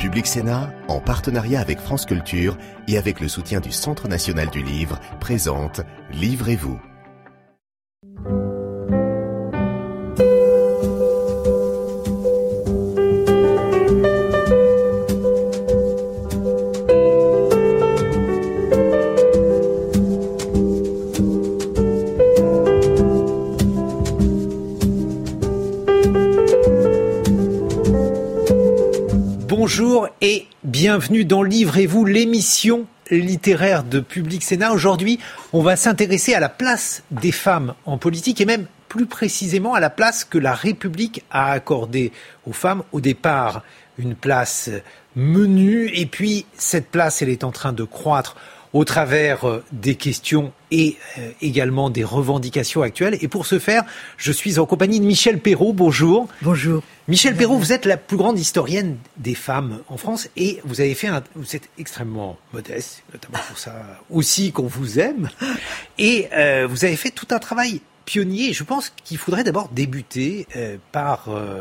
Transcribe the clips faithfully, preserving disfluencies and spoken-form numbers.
Public Sénat, en partenariat avec France Culture et avec le soutien du Centre national du livre, présente « Livrez-vous ». Bonjour et bienvenue dans Livrez-vous, l'émission littéraire de Public Sénat. Aujourd'hui, on va s'intéresser à la place des femmes en politique et même plus précisément à la place que la République a accordée aux femmes. Au départ, une place menue et puis cette place, elle est en train de croître au travers des questions et également des revendications actuelles. Et pour ce faire, je suis en compagnie de Michelle Perrot. Bonjour. Bonjour. Michelle Perrot, vous êtes la plus grande historienne des femmes en France et vous avez fait un, vous êtes extrêmement modeste, notamment pour ça aussi qu'on vous aime. Et euh, vous avez fait tout un travail pionnier. Je pense qu'il faudrait d'abord débuter euh, par euh,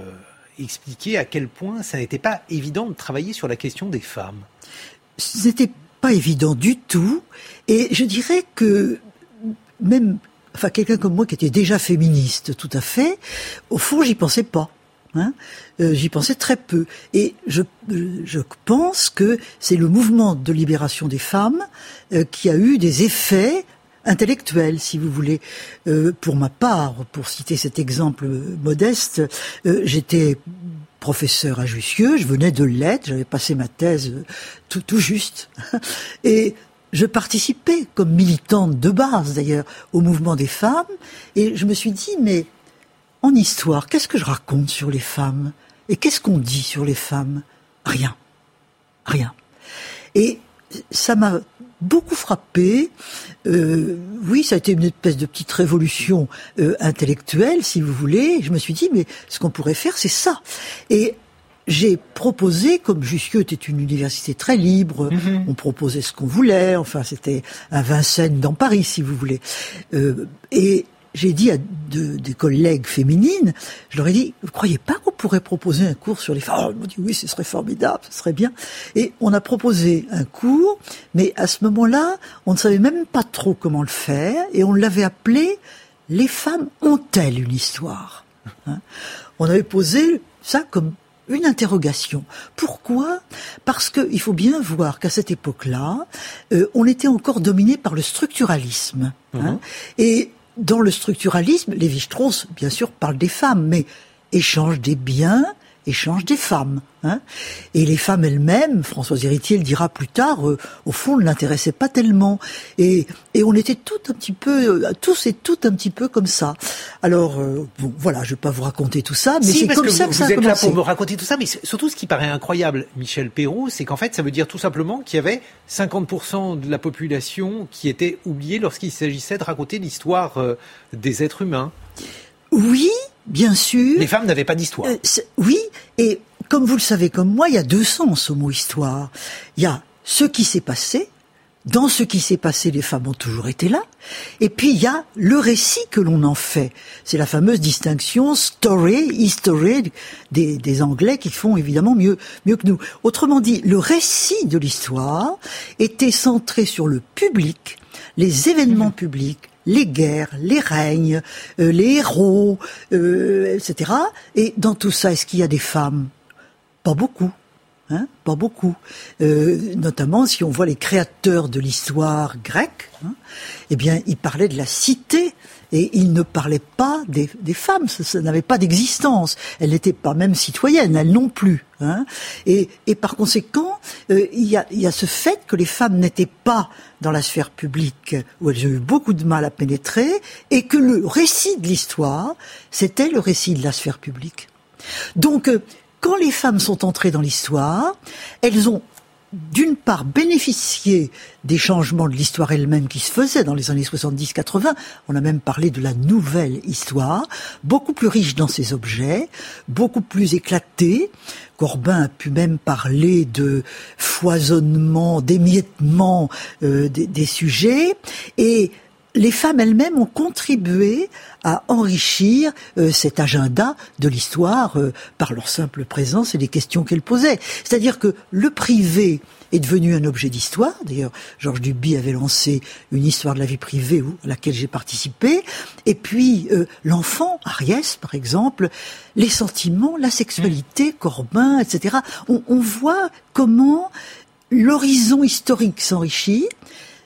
expliquer à quel point ça n'était pas évident de travailler sur la question des femmes. C'était pas évident du tout, et je dirais que même, enfin, quelqu'un comme moi qui était déjà féministe, tout à fait, au fond, j'y pensais pas. Hein euh, j'y pensais très peu, et je, je pense que c'est le mouvement de libération des femmes euh, qui a eu des effets intellectuelle, si vous voulez. Euh, pour ma part, pour citer cet exemple modeste, euh, j'étais professeur à Jussieu, je venais de l'être, j'avais passé ma thèse tout, tout juste, et je participais, comme militante de base d'ailleurs, au mouvement des femmes, et je me suis dit, mais en histoire, qu'est-ce que je raconte sur les femmes ? Et qu'est-ce qu'on dit sur les femmes ? Rien. Rien. Et ça m'a beaucoup frappé. Euh, oui, ça a été une espèce de petite révolution euh, intellectuelle, si vous voulez. Je me suis dit, mais ce qu'on pourrait faire, c'est ça. Et j'ai proposé, comme Jussieu était une université très libre, mm-hmm. on proposait ce qu'on voulait. Enfin, c'était un Vincennes dans Paris, si vous voulez. Euh, et j'ai dit à de, des collègues féminines, je leur ai dit, vous croyez pas qu'on pourrait proposer un cours sur les femmes ? Oh, ils m'ont dit, oui, ce serait formidable, ce serait bien. Et on a proposé un cours, mais à ce moment-là, on ne savait même pas trop comment le faire, et on l'avait appelé « Les femmes ont-elles une histoire ?» hein ? On avait posé ça comme une interrogation. Pourquoi ? Parce qu'il faut bien voir qu'à cette époque-là, euh, on était encore dominé par le structuralisme. Mmh. Hein ? Et dans le structuralisme, Lévi-Strauss, bien sûr, parle des femmes, mais échange des biens, échange des femmes. Hein. Et les femmes elles-mêmes, Françoise Héritier le dira plus tard, euh, au fond, ne l'intéressaient pas tellement. Et, et on était tout un petit peu, euh, tous et toutes un petit peu comme ça. Alors, euh, bon, voilà, je ne vais pas vous raconter tout ça, mais si, c'est parce comme que ça vous, que ça vous a êtes commencé. Là pour me raconter tout ça, mais surtout ce qui paraît incroyable, Michelle Perrot, c'est qu'en fait, ça veut dire tout simplement qu'il y avait cinquante pour cent de la population qui était oubliée lorsqu'il s'agissait de raconter l'histoire euh, des êtres humains. Oui, bien sûr. Les femmes n'avaient pas d'histoire. Euh, oui, et comme vous le savez comme moi, il y a deux sens au mot histoire. Il y a ce qui s'est passé, dans ce qui s'est passé, les femmes ont toujours été là, et puis il y a le récit que l'on en fait. C'est la fameuse distinction story, history des, des Anglais qui font évidemment mieux, mieux que nous. Autrement dit, le récit de l'histoire était centré sur le public, les événements mmh. publics, les guerres, les règnes, euh, les héros, euh, et cetera. Et dans tout ça, est-ce qu'il y a des femmes ? Pas beaucoup. Hein, pas beaucoup. Euh, notamment, si on voit les créateurs de l'histoire grecque, hein, eh bien, ils parlaient de la cité et ils ne parlaient pas des, des femmes. Ça, ça n'avait pas d'existence. Elles n'étaient pas même citoyennes, elles non plus. Hein. Et, et par conséquent, euh, il y a, il y a ce fait que les femmes n'étaient pas dans la sphère publique où elles ont eu beaucoup de mal à pénétrer et que le récit de l'histoire, c'était le récit de la sphère publique. Donc, euh, quand les femmes sont entrées dans l'histoire, elles ont d'une part bénéficié des changements de l'histoire elle-même qui se faisaient dans les années soixante-dix quatre-vingt. On a même parlé de la nouvelle histoire, beaucoup plus riche dans ses objets, beaucoup plus éclatée. Corbin a pu même parler de foisonnement, d'émiettement euh, des, des sujets. Et les femmes elles-mêmes ont contribué à enrichir euh, cet agenda de l'histoire euh, par leur simple présence et les questions qu'elles posaient. C'est-à-dire que le privé est devenu un objet d'histoire. D'ailleurs, Georges Duby avait lancé une histoire de la vie privée où, à laquelle j'ai participé. Et puis, euh, l'enfant, Ariès, par exemple, les sentiments, la sexualité, Corbin, et cetera. On, on voit comment l'horizon historique s'enrichit.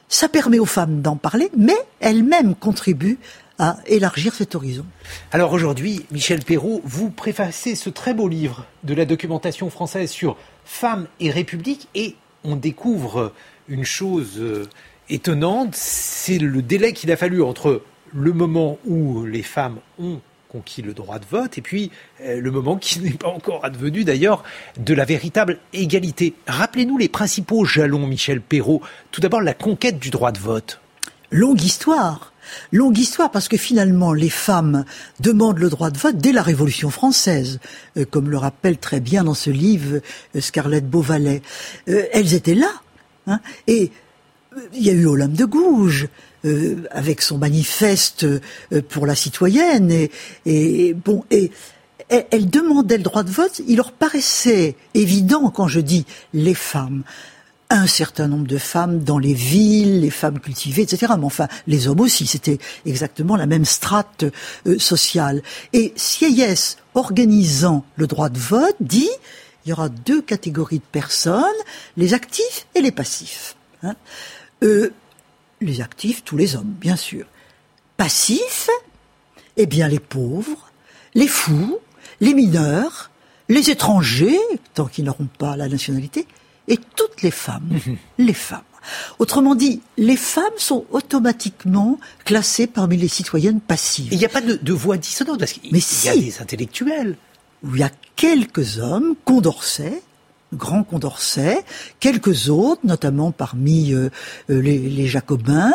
Ça permet aux femmes d'en parler, mais elles-mêmes contribuent à élargir cet horizon. Alors aujourd'hui, Michelle Perrot, vous préfacez ce très beau livre de la documentation française sur Femmes et République, et on découvre une chose étonnante, c'est le délai qu'il a fallu entre le moment où les femmes ont conquis le droit de vote, et puis euh, le moment qui n'est pas encore advenu d'ailleurs de la véritable égalité. Rappelez-nous les principaux jalons, Michelle Perrot. Tout d'abord, la conquête du droit de vote. Longue histoire. Longue histoire parce que finalement, les femmes demandent le droit de vote dès la Révolution française, euh, comme le rappelle très bien dans ce livre euh, Scarlett Beauvalet. Euh, elles étaient là. Hein, et il y a eu Olympe de Gouges, euh, avec son manifeste euh, pour la citoyenne, et, et bon, et elle, elle demandait le droit de vote. Il leur paraissait évident, quand je dis les femmes, un certain nombre de femmes dans les villes, les femmes cultivées, et cetera. Mais enfin, les hommes aussi, c'était exactement la même strate euh, sociale. Et Sieyès, organisant le droit de vote, dit il y aura deux catégories de personnes, les actifs et les passifs. Hein euh, les actifs, tous les hommes, bien sûr. Passifs, eh bien les pauvres, les fous, les mineurs, les étrangers, tant qu'ils n'auront pas la nationalité, et toutes les femmes, les femmes. Autrement dit, les femmes sont automatiquement classées parmi les citoyennes passives. Il n'y a pas de, de voix dissonante, parce qu'il Mais y si, a des intellectuels. Il y a quelques hommes, Condorcet, grand Condorcet, quelques autres, notamment parmi euh, les, les Jacobins,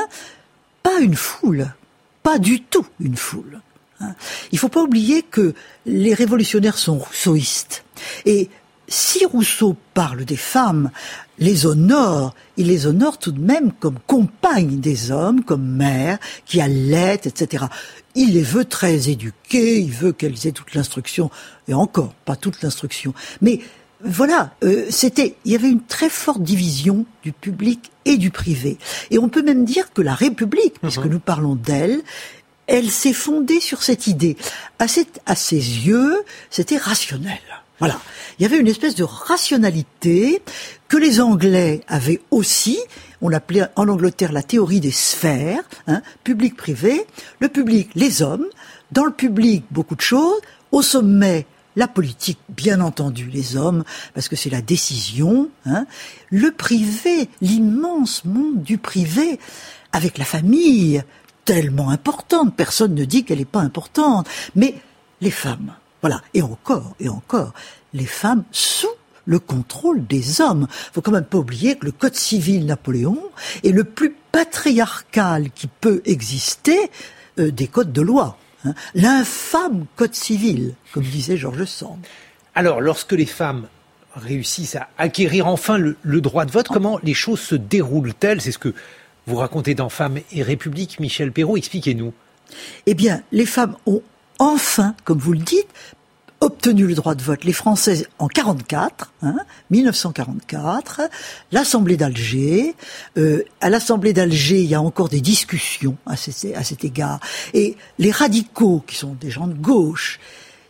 pas une foule, pas du tout une foule. Hein. Il ne faut pas oublier que les révolutionnaires sont rousseauistes. Et si Rousseau parle des femmes, les honore, il les honore tout de même comme compagnes des hommes, comme mères, qui allaitent, et cetera. Il les veut très éduquées, il veut qu'elles aient toute l'instruction, et encore, pas toute l'instruction, mais... Voilà, euh, c'était, il y avait une très forte division du public et du privé. Et on peut même dire que la République, mmh. puisque nous parlons d'elle, elle s'est fondée sur cette idée. À, cette, à ses yeux, c'était rationnel. Voilà, il y avait une espèce de rationalité que les Anglais avaient aussi. On l'appelait en Angleterre la théorie des sphères, hein, public-privé. Le public, les hommes. Dans le public, beaucoup de choses. Au sommet, la politique, bien entendu, les hommes, parce que c'est la décision, hein. Le privé, l'immense monde du privé, avec la famille, tellement importante, personne ne dit qu'elle n'est pas importante, mais les femmes, voilà, et encore, et encore, les femmes sous le contrôle des hommes. Il ne faut quand même pas oublier que le Code civil Napoléon est le plus patriarcal qui peut exister euh, des codes de loi. L'infâme code civil, comme disait Georges Sand. Alors, lorsque les femmes réussissent à acquérir enfin le, le droit de vote, comment les choses se déroulent-elles? C'est ce que vous racontez dans Femmes et République, Michelle Perrot, expliquez-nous. Eh bien, les femmes ont enfin, comme vous le dites, obtenu le droit de vote. Les Françaises, en quarante-quatre, hein, mille neuf cent quarante-quatre, l'Assemblée d'Alger. Euh, à l'Assemblée d'Alger, il y a encore des discussions à, ces, à cet égard. Et les radicaux, qui sont des gens de gauche,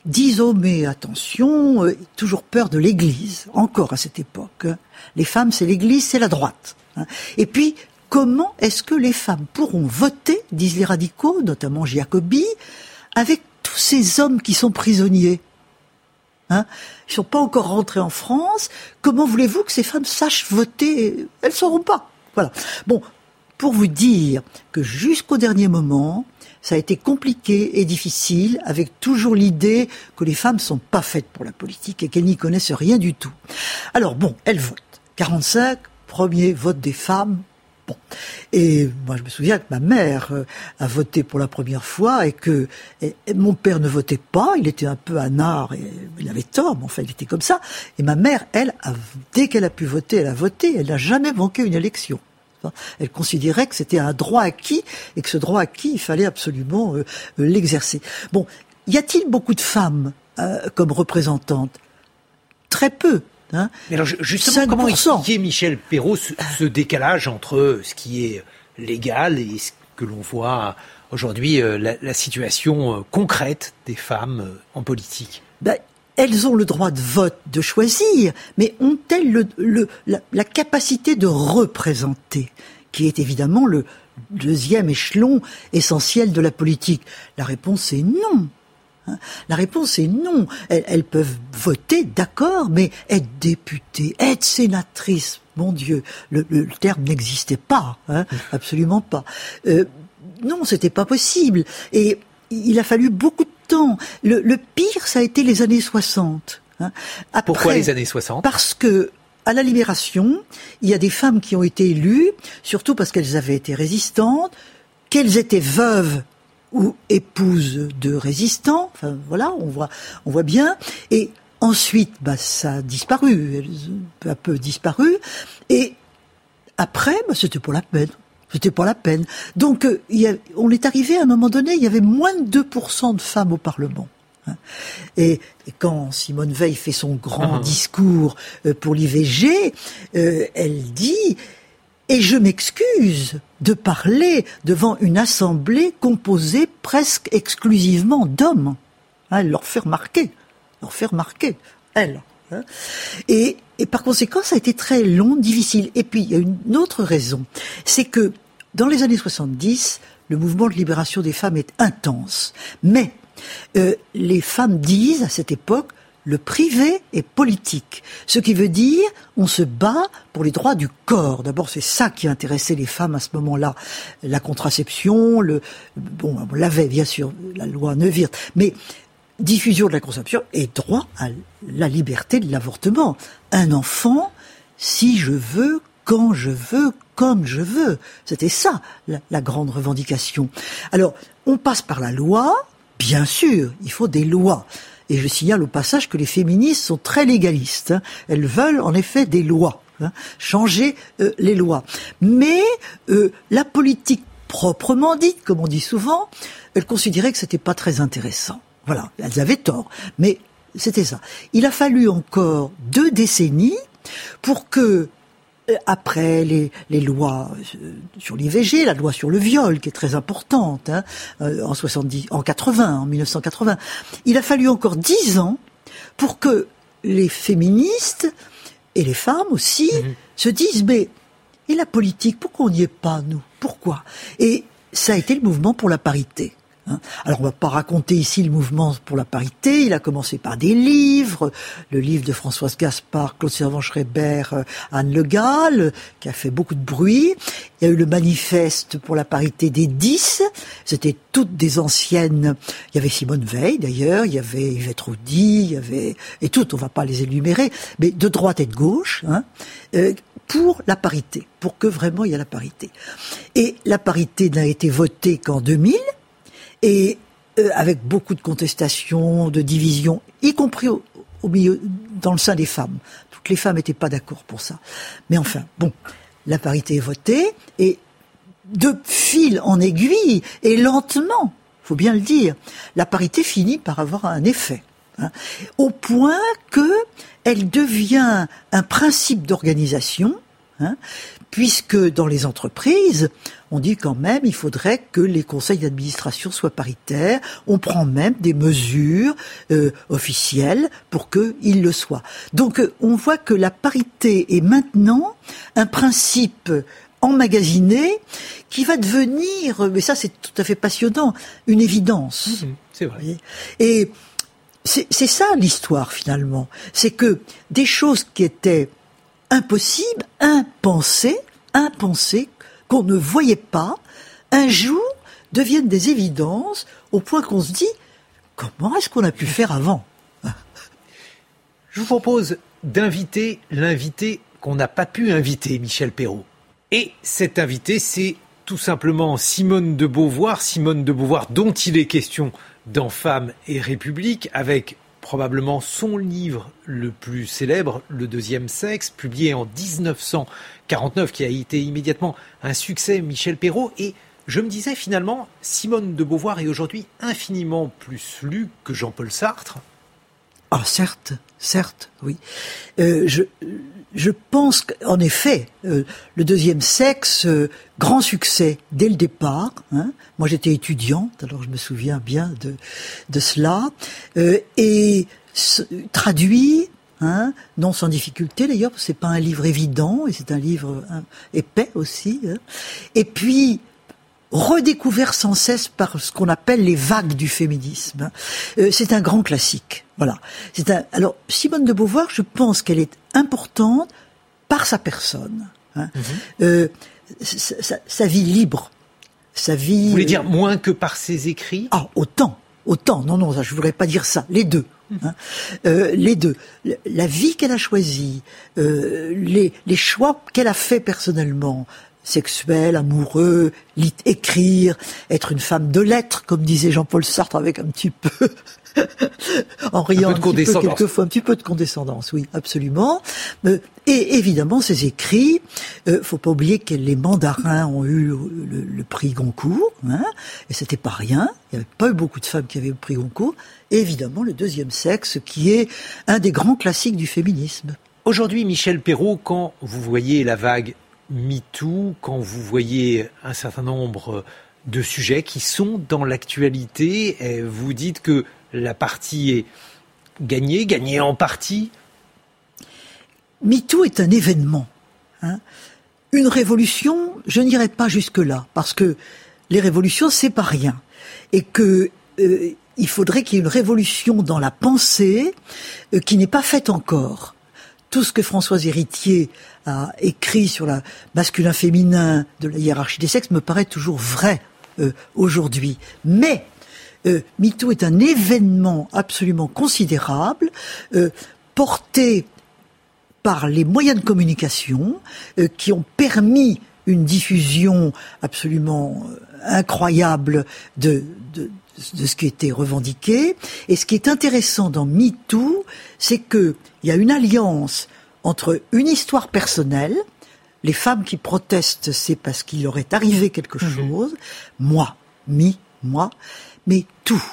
disent « Oh, mais attention, euh, toujours peur de l'Église », encore à cette époque. Hein. Les femmes, c'est l'Église, c'est la droite. Hein. Et puis, comment est-ce que les femmes pourront voter, disent les radicaux, notamment Giacobi, avec tous ces hommes qui sont prisonniers? Hein, ils ne sont pas encore rentrés en France. Comment voulez-vous que ces femmes sachent voter? Elles ne sauront pas. Voilà. Bon, pour vous dire que jusqu'au dernier moment, ça a été compliqué et difficile, avec toujours l'idée que les femmes ne sont pas faites pour la politique et qu'elles n'y connaissent rien du tout. Alors bon, elles votent. quarante-cinq, premier vote des femmes. Bon. Et moi, je me souviens que ma mère a voté pour la première fois et que et, et mon père ne votait pas. Il était un peu anard et il avait tort, mais enfin, il était comme ça. Et ma mère, elle, a, dès qu'elle a pu voter, elle a voté. Elle n'a jamais manqué une élection. Elle considérait que c'était un droit acquis et que ce droit acquis, il fallait absolument euh, l'exercer. Bon, y a-t-il beaucoup de femmes euh, comme représentantes ? Très peu. Hein. Mais alors, justement, cinq pour cent. Comment expliquer, Michelle Perrot, ce, ce décalage entre ce qui est légal et ce que l'on voit aujourd'hui, euh, la, la situation euh, concrète des femmes euh, en politique ? Ben, elles ont le droit de vote, de choisir, mais ont-elles le, le, la, la capacité de représenter, qui est évidemment le deuxième échelon essentiel de la politique ? La réponse est non. La réponse est non. Elles, elles peuvent voter, d'accord, mais être députée, être sénatrice, mon Dieu, le, le terme n'existait pas, hein, absolument pas. Euh, non, c'était pas possible. Et il a fallu beaucoup de temps. Le, le pire, ça a été les années soixante. Hein. Après, pourquoi les années soixante ? Parce que à la Libération, il y a des femmes qui ont été élues, surtout parce qu'elles avaient été résistantes, qu'elles étaient veuves ou épouse de résistants, enfin voilà, on voit, on voit bien. Et ensuite, bah ça a disparu, elles ont peu à peu disparu. Et après, bah c'était pour la peine, c'était pour la peine. Donc, euh, y a, on est arrivé à un moment donné, il y avait moins de deux pour cent de femmes au Parlement. Hein. Et, et quand Simone Veil fait son grand ah. discours euh, pour l'I V G, euh, elle dit. Et je m'excuse de parler devant une assemblée composée presque exclusivement d'hommes. Elle leur fait remarquer, leur fait remarquer, elle. Et, et par conséquent, ça a été très long, difficile. Et puis, il y a une autre raison, c'est que dans les années soixante-dix, le mouvement de libération des femmes est intense. Mais euh, les femmes disent, à cette époque, le privé est politique, ce qui veut dire on se bat pour les droits du corps. D'abord, c'est ça qui intéressait les femmes à ce moment-là, la contraception, le bon, on l'avait bien sûr, la loi Neuwirth, mais diffusion de la contraception et droit à la liberté de l'avortement. Un enfant, si je veux, quand je veux, comme je veux, c'était ça la, la grande revendication. Alors, on passe par la loi, bien sûr, il faut des lois. Et je signale au passage que les féministes sont très légalistes. Hein. Elles veulent en effet des lois, hein, changer euh, les lois. Mais euh, la politique proprement dite, comme on dit souvent, elles considéraient que c'était pas très intéressant. Voilà, elles avaient tort, mais c'était ça. Il a fallu encore deux décennies pour que, euh, après les, les lois euh, sur l'I V G, la loi sur le viol qui est très importante, hein, euh, en soixante-dix, en quatre-vingts, en mille neuf cent quatre-vingts, il a fallu encore dix ans pour que les féministes et les femmes aussi mmh. se disent mais et la politique, pourquoi on n'y est pas nous ? Pourquoi ? Et ça a été le mouvement pour la parité. Alors on va pas raconter ici le mouvement pour la parité, il a commencé par des livres, le livre de Françoise Gaspard, Claude Servan-Schreiber, Anne Le Gall, qui a fait beaucoup de bruit. Il y a eu le manifeste pour la parité des dix, c'était toutes des anciennes, il y avait Simone Veil d'ailleurs, il y avait Yvette Roudy, il y avait, et toutes, on va pas les énumérer, mais de droite et de gauche, hein, pour la parité, pour que vraiment il y ait la parité. Et la parité n'a été votée qu'en deux mille, et euh, avec beaucoup de contestations, de divisions, y compris au, au milieu, dans le sein des femmes. Toutes les femmes n'étaient pas d'accord pour ça. Mais enfin, bon, la parité est votée, et de fil en aiguille, et lentement, faut bien le dire, la parité finit par avoir un effet. Hein, au point que elle devient un principe d'organisation, hein, puisque dans les entreprises, on dit quand même il faudrait que les conseils d'administration soient paritaires. On prend même des mesures euh, officielles pour qu'ils le soient. Donc on voit que la parité est maintenant un principe emmagasiné qui va devenir, mais ça c'est tout à fait passionnant, une évidence. Mmh, c'est vrai. Et c'est, c'est ça l'histoire finalement. C'est que des choses qui étaient impossible, impensé, impensé, qu'on ne voyait pas, un jour deviennent des évidences au point qu'on se dit « Comment est-ce qu'on a pu faire avant ?» Je vous propose d'inviter l'invité qu'on n'a pas pu inviter, Michelle Perrot. Et cet invité, c'est tout simplement Simone de Beauvoir, Simone de Beauvoir dont il est question dans Femmes et République, avec probablement son livre le plus célèbre, Le deuxième sexe, publié en dix-neuf cent quarante-neuf, qui a été immédiatement un succès, Michelle Perrot. Et je me disais finalement, Simone de Beauvoir est aujourd'hui infiniment plus lue que Jean-Paul Sartre. Ah, certes, certes, oui. Euh, je, je pense qu'en effet, euh, le deuxième sexe, euh, grand succès dès le départ. Hein. Moi, j'étais étudiante, alors je me souviens bien de, de cela. Euh, et ce, traduit, hein, non sans difficulté d'ailleurs, parce que c'est pas un livre évident, et c'est un livre hein, épais aussi. Hein. Et puis... redécouvert sans cesse par ce qu'on appelle les vagues du féminisme. Euh, c'est un grand classique. Voilà. C'est un. Alors Simone de Beauvoir, je pense qu'elle est importante par sa personne, hein. Mm-hmm. euh, sa, sa, sa vie libre, sa vie. Vous voulez euh... dire moins que par ses écrits ? Ah, autant, autant. Non, non, ça, je voudrais pas dire ça. Les deux. Hein, euh, les deux, la vie qu'elle a choisie, euh, les les choix qu'elle a fait personnellement. Sexuel, amoureux, lit, écrire, être une femme de lettres, comme disait Jean-Paul Sartre, avec un petit peu, en riant un, un petit peu quelquefois, un petit peu de condescendance, oui, absolument. Et évidemment, ses écrits, euh, faut pas oublier que les mandarins ont eu le, le, le prix Goncourt, hein, et c'était pas rien. Il n'y avait pas eu beaucoup de femmes qui avaient eu le prix Goncourt. Et évidemment, le deuxième sexe, qui est un des grands classiques du féminisme. Aujourd'hui, Michelle Perrot, quand vous voyez la vague MeToo, quand vous voyez un certain nombre de sujets qui sont dans l'actualité, vous dites que la partie est gagnée, gagnée en partie. MeToo est un événement, hein. Une révolution, je n'irai pas jusque-là, parce que les révolutions, c'est pas rien. Et que euh, il faudrait qu'il y ait une révolution dans la pensée euh, qui n'est pas faite encore. Tout ce que Françoise Héritier a écrit sur la masculin-féminin de la hiérarchie des sexes me paraît toujours vrai euh, aujourd'hui. Mais euh, MeToo est un événement absolument considérable, euh, porté par les moyens de communication euh, qui ont permis une diffusion absolument incroyable de, de, de ce qui était revendiqué. Et ce qui est intéressant dans MeToo, c'est que il y a une alliance entre une histoire personnelle, les femmes qui protestent, c'est parce qu'il leur est arrivé quelque chose, mmh. moi, mi, moi, mais tous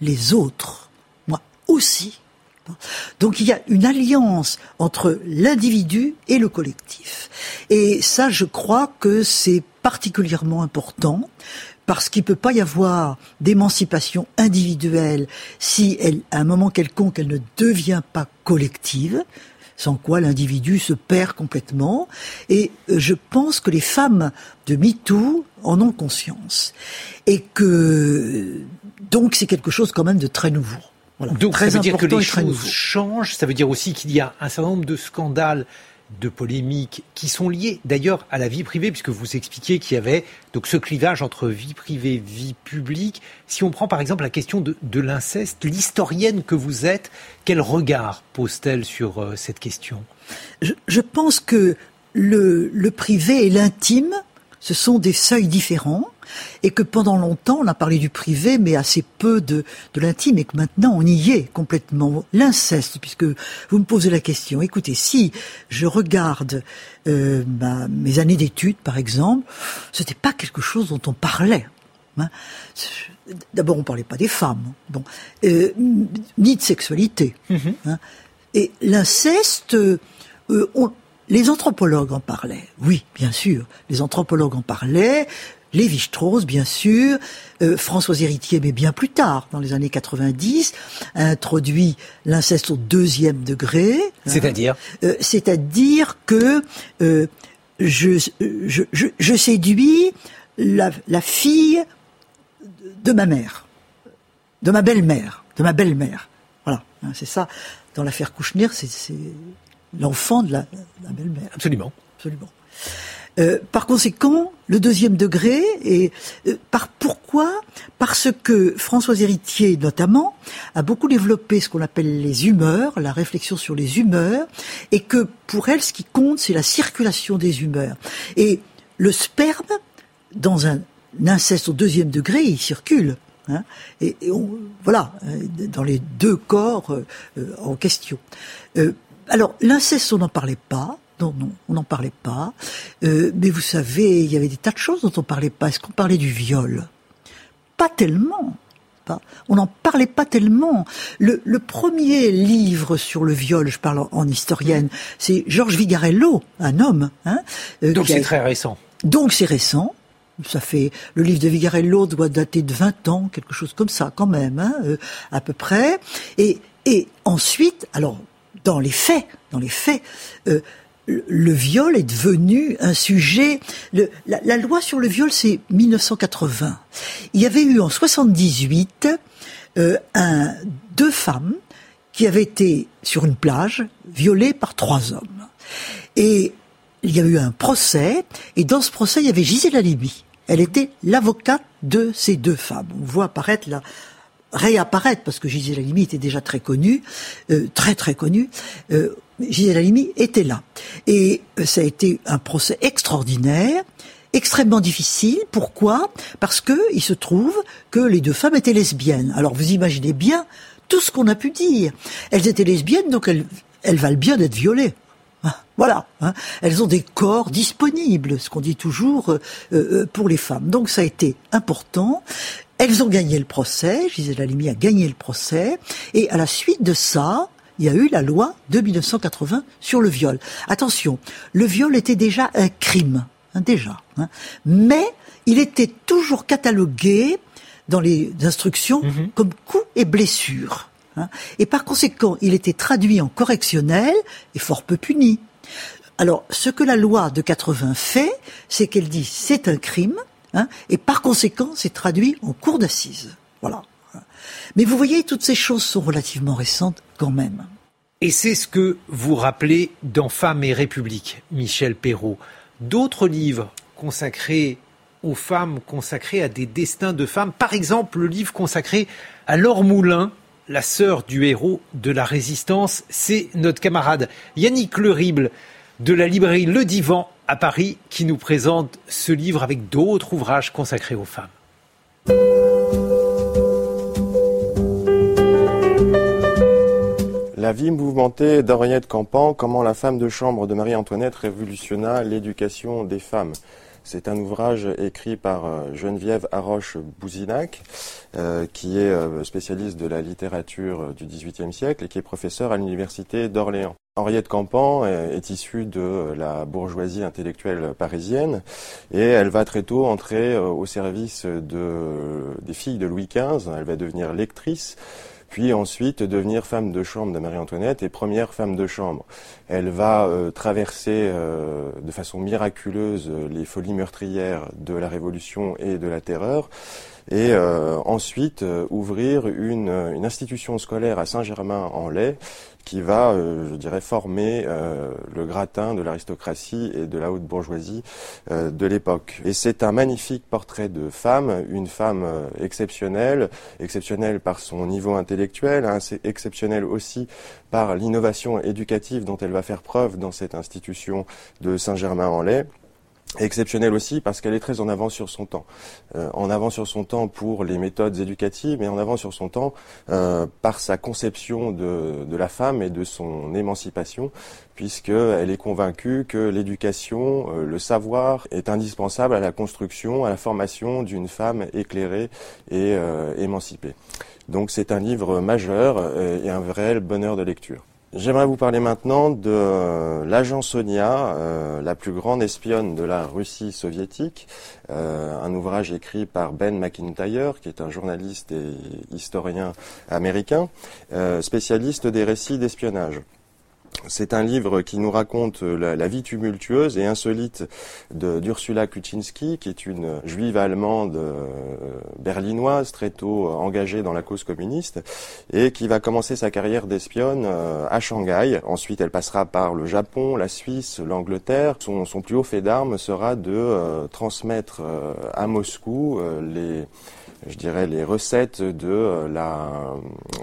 les autres, moi aussi. Donc il y a une alliance entre l'individu et le collectif. Et ça, je crois que c'est particulièrement important, parce qu'il ne peut pas y avoir d'émancipation individuelle si, elle, à un moment quelconque, elle ne devient pas collective, sans quoi l'individu se perd complètement. Et je pense que les femmes de MeToo en ont conscience. Et que, donc, c'est quelque chose quand même de très nouveau. Voilà. Donc, très ça veut dire que les choses changent, ça veut dire aussi qu'il y a un certain nombre de scandales, de polémiques qui sont liées d'ailleurs à la vie privée, puisque vous expliquiez qu'il y avait donc ce clivage entre vie privée et vie publique. Si on prend par exemple la question de, de l'inceste, l'historienne que vous êtes, quel regard pose-t-elle sur euh, cette question ? je, je pense que le, le privé et l'intime, ce sont des seuils différents, et que pendant longtemps, on a parlé du privé, mais assez peu de, de l'intime, et que maintenant, on y est complètement. L'inceste, puisque vous me posez la question. Écoutez, si je regarde euh, bah, mes années d'études, par exemple, c'était pas quelque chose dont on parlait. Hein. D'abord, on parlait pas des femmes, bon, euh, ni de sexualité. Mm-hmm. Hein. Et l'inceste, euh, on, les anthropologues en parlaient. Oui, bien sûr, les anthropologues en parlaient. Lévi-Strauss, bien sûr, euh, Françoise Héritier, mais bien plus tard, dans les années quatre-vingt-dix, a introduit l'inceste au deuxième degré. C'est-à-dire euh, C'est-à-dire que euh, je, je, je, je séduis la, la fille de ma mère, de ma belle-mère, de ma belle-mère. Voilà, c'est ça. Dans l'affaire Kouchner, c'est, c'est l'enfant de la, la belle-mère. Absolument. Absolument. Euh, par conséquent, le deuxième degré, et euh, par pourquoi ? Parce que Françoise Héritier, notamment, a beaucoup développé ce qu'on appelle les humeurs, la réflexion sur les humeurs, et que pour elle, ce qui compte, c'est la circulation des humeurs. Et le sperme, dans un inceste au deuxième degré, il circule. Hein, et et on, voilà, dans les deux corps euh, en question. Euh, alors, l'inceste, on n'en parlait pas. Non, non, on n'en parlait pas. Euh, mais vous savez, il y avait des tas de choses dont on ne parlait pas. Est-ce qu'on parlait du viol ? Pas tellement. Pas. On n'en parlait pas tellement. Le, le premier livre sur le viol, je parle en, en historienne, c'est Georges Vigarello, un homme. Hein, euh, Donc c'est a... très récent. Donc c'est récent. Ça fait, le livre de Vigarello doit dater de vingt ans, quelque chose comme ça, quand même, hein, euh, à peu près. Et, et ensuite, alors, dans les faits, dans les faits, euh, le viol est devenu un sujet. Le, la, la loi sur le viol, c'est mille neuf cent quatre-vingts. Il y avait eu en soixante-dix-huit euh, un, deux femmes qui avaient été sur une plage violées par trois hommes. Et il y a eu un procès. Et dans ce procès, il y avait Gisèle Halimi. Elle était l'avocate de ces deux femmes. On voit apparaître la réapparaître parce que Gisèle Halimi était déjà très connue, euh, très très connue. Euh, Gisèle Halimi était là. Et ça a été un procès extraordinaire, extrêmement difficile. Pourquoi ? Parce que il se trouve que les deux femmes étaient lesbiennes. Alors vous imaginez bien tout ce qu'on a pu dire. Elles étaient lesbiennes, donc elles, elles valent bien d'être violées. Voilà. Hein. Elles ont des corps disponibles, ce qu'on dit toujours euh, euh, pour les femmes. Donc ça a été important. Elles ont gagné le procès. Gisèle Halimi a gagné le procès. Et à la suite de ça, il y a eu la loi de mille neuf cent quatre-vingts sur le viol. Attention, le viol était déjà un crime, hein, déjà. Hein, mais il était toujours catalogué dans les instructions mm-hmm. comme coup et blessure. Hein, et par conséquent, il était traduit en correctionnel et fort peu puni. Alors, ce que la loi de quatre-vingts fait, c'est qu'elle dit c'est un crime, hein, et par conséquent, c'est traduit en cour d'assises. Voilà. Mais vous voyez, toutes ces choses sont relativement récentes quand même. Et c'est ce que vous rappelez dans Femmes et République, Michelle Perrot. D'autres livres consacrés aux femmes, consacrés à des destins de femmes. Par exemple, le livre consacré à Laure Moulin, la sœur du héros de la Résistance. C'est notre camarade Yannick Lerible de la librairie Le Divan à Paris qui nous présente ce livre avec d'autres ouvrages consacrés aux femmes. La vie mouvementée d'Henriette Campan, comment la femme de chambre de Marie-Antoinette révolutionna l'éducation des femmes. C'est un ouvrage écrit par Geneviève Haroche-Bouzinac, euh, qui est spécialiste de la littérature du XVIIIe siècle et qui est professeure à l'université d'Orléans. Henriette Campan est issue de la bourgeoisie intellectuelle parisienne et elle va très tôt entrer au service de, des filles de Louis quinze. Elle va devenir lectrice. Puis ensuite devenir femme de chambre de Marie-Antoinette et première femme de chambre. Elle va euh, traverser euh, de façon miraculeuse les folies meurtrières de la Révolution et de la Terreur et euh, ensuite euh, ouvrir une, une institution scolaire à Saint-Germain-en-Laye qui va, euh, je dirais, former euh, le gratin de l'aristocratie et de la haute bourgeoisie euh, de l'époque. Et c'est un magnifique portrait de femme, une femme exceptionnelle, exceptionnelle par son niveau intellectuel, hein, exceptionnelle aussi par l'innovation éducative dont elle va faire preuve dans cette institution de Saint-Germain-en-Laye. Exceptionnelle aussi parce qu'elle est très en avance sur son temps. Euh, en avance sur son temps pour les méthodes éducatives, mais en avance sur son temps euh, par sa conception de, de la femme et de son émancipation, puisqu'elle est convaincue que l'éducation, euh, le savoir, est indispensable à la construction, à la formation d'une femme éclairée et euh, émancipée. Donc c'est un livre majeur et un vrai bonheur de lecture. J'aimerais vous parler maintenant de l'agent Sonia, euh, la plus grande espionne de la Russie soviétique, euh, un ouvrage écrit par Ben McIntyre, qui est un journaliste et historien américain, euh, spécialiste des récits d'espionnage. C'est un livre qui nous raconte la, la vie tumultueuse et insolite de, d'Ursula Kuczynski, qui est une juive allemande euh, berlinoise, très tôt engagée dans la cause communiste, et qui va commencer sa carrière d'espionne euh, à Shanghai. Ensuite, elle passera par le Japon, la Suisse, l'Angleterre. Son, son plus haut fait d'armes sera de euh, transmettre euh, à Moscou euh, les... je dirais les recettes de euh, la,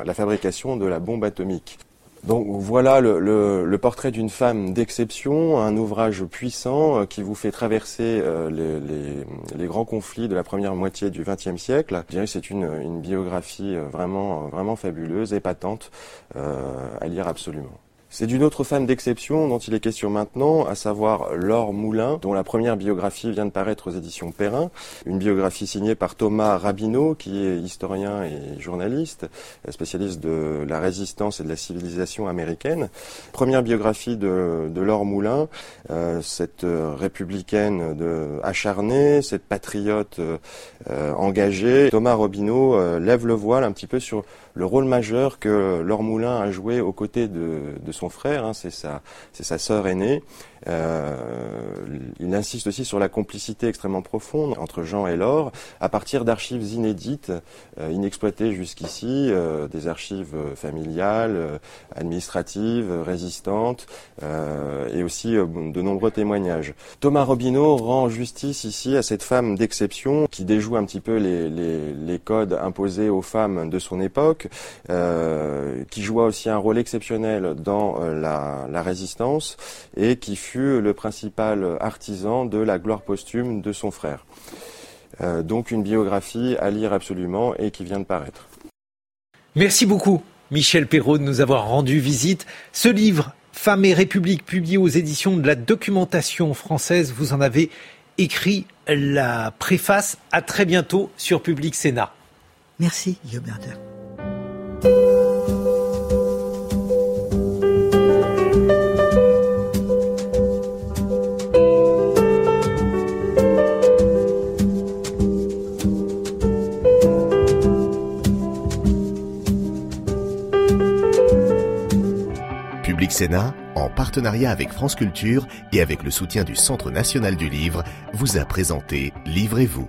la fabrication de la bombe atomique. Donc voilà le, le, le portrait d'une femme d'exception, un ouvrage puissant euh, qui vous fait traverser euh, les, les, les grands conflits de la première moitié du vingtième siècle. Je dirais que c'est une, une biographie vraiment, vraiment fabuleuse, épatante, euh, à lire absolument. C'est d'une autre femme d'exception dont il est question maintenant, à savoir Laure Moulin, dont la première biographie vient de paraître aux éditions Perrin. Une biographie signée par Thomas Rabineau, qui est historien et journaliste, spécialiste de la résistance et de la civilisation américaine. Première biographie de, de Laure Moulin, euh, cette républicaine de, acharnée, cette patriote euh, engagée. Thomas Rabineau euh, lève le voile un petit peu sur le rôle majeur que Laure Moulin a joué aux côtés de, de son frère, hein, c'est sa, c'est sa sœur aînée. Euh, il insiste aussi sur la complicité extrêmement profonde entre Jean et Laure, à partir d'archives inédites, euh, inexploitées jusqu'ici, euh, des archives familiales, euh, administratives, résistantes, euh, et aussi euh, de nombreux témoignages. Thomas Rabineau rend justice ici à cette femme d'exception qui déjoue un petit peu les, les, les codes imposés aux femmes de son époque, euh, qui joua aussi un rôle exceptionnel dans euh, la, la résistance et qui fut le principal artisan de la gloire posthume de son frère. Euh, donc une biographie à lire absolument et qui vient de paraître. Merci beaucoup Michelle Perrot de nous avoir rendu visite. Ce livre, Femmes et République, publié aux éditions de la Documentation Française, vous en avez écrit la préface. À très bientôt sur Public Sénat. Merci Guillaume Bernard. Sénat, en partenariat avec France Culture et avec le soutien du Centre national du livre, vous a présenté Livrez-vous.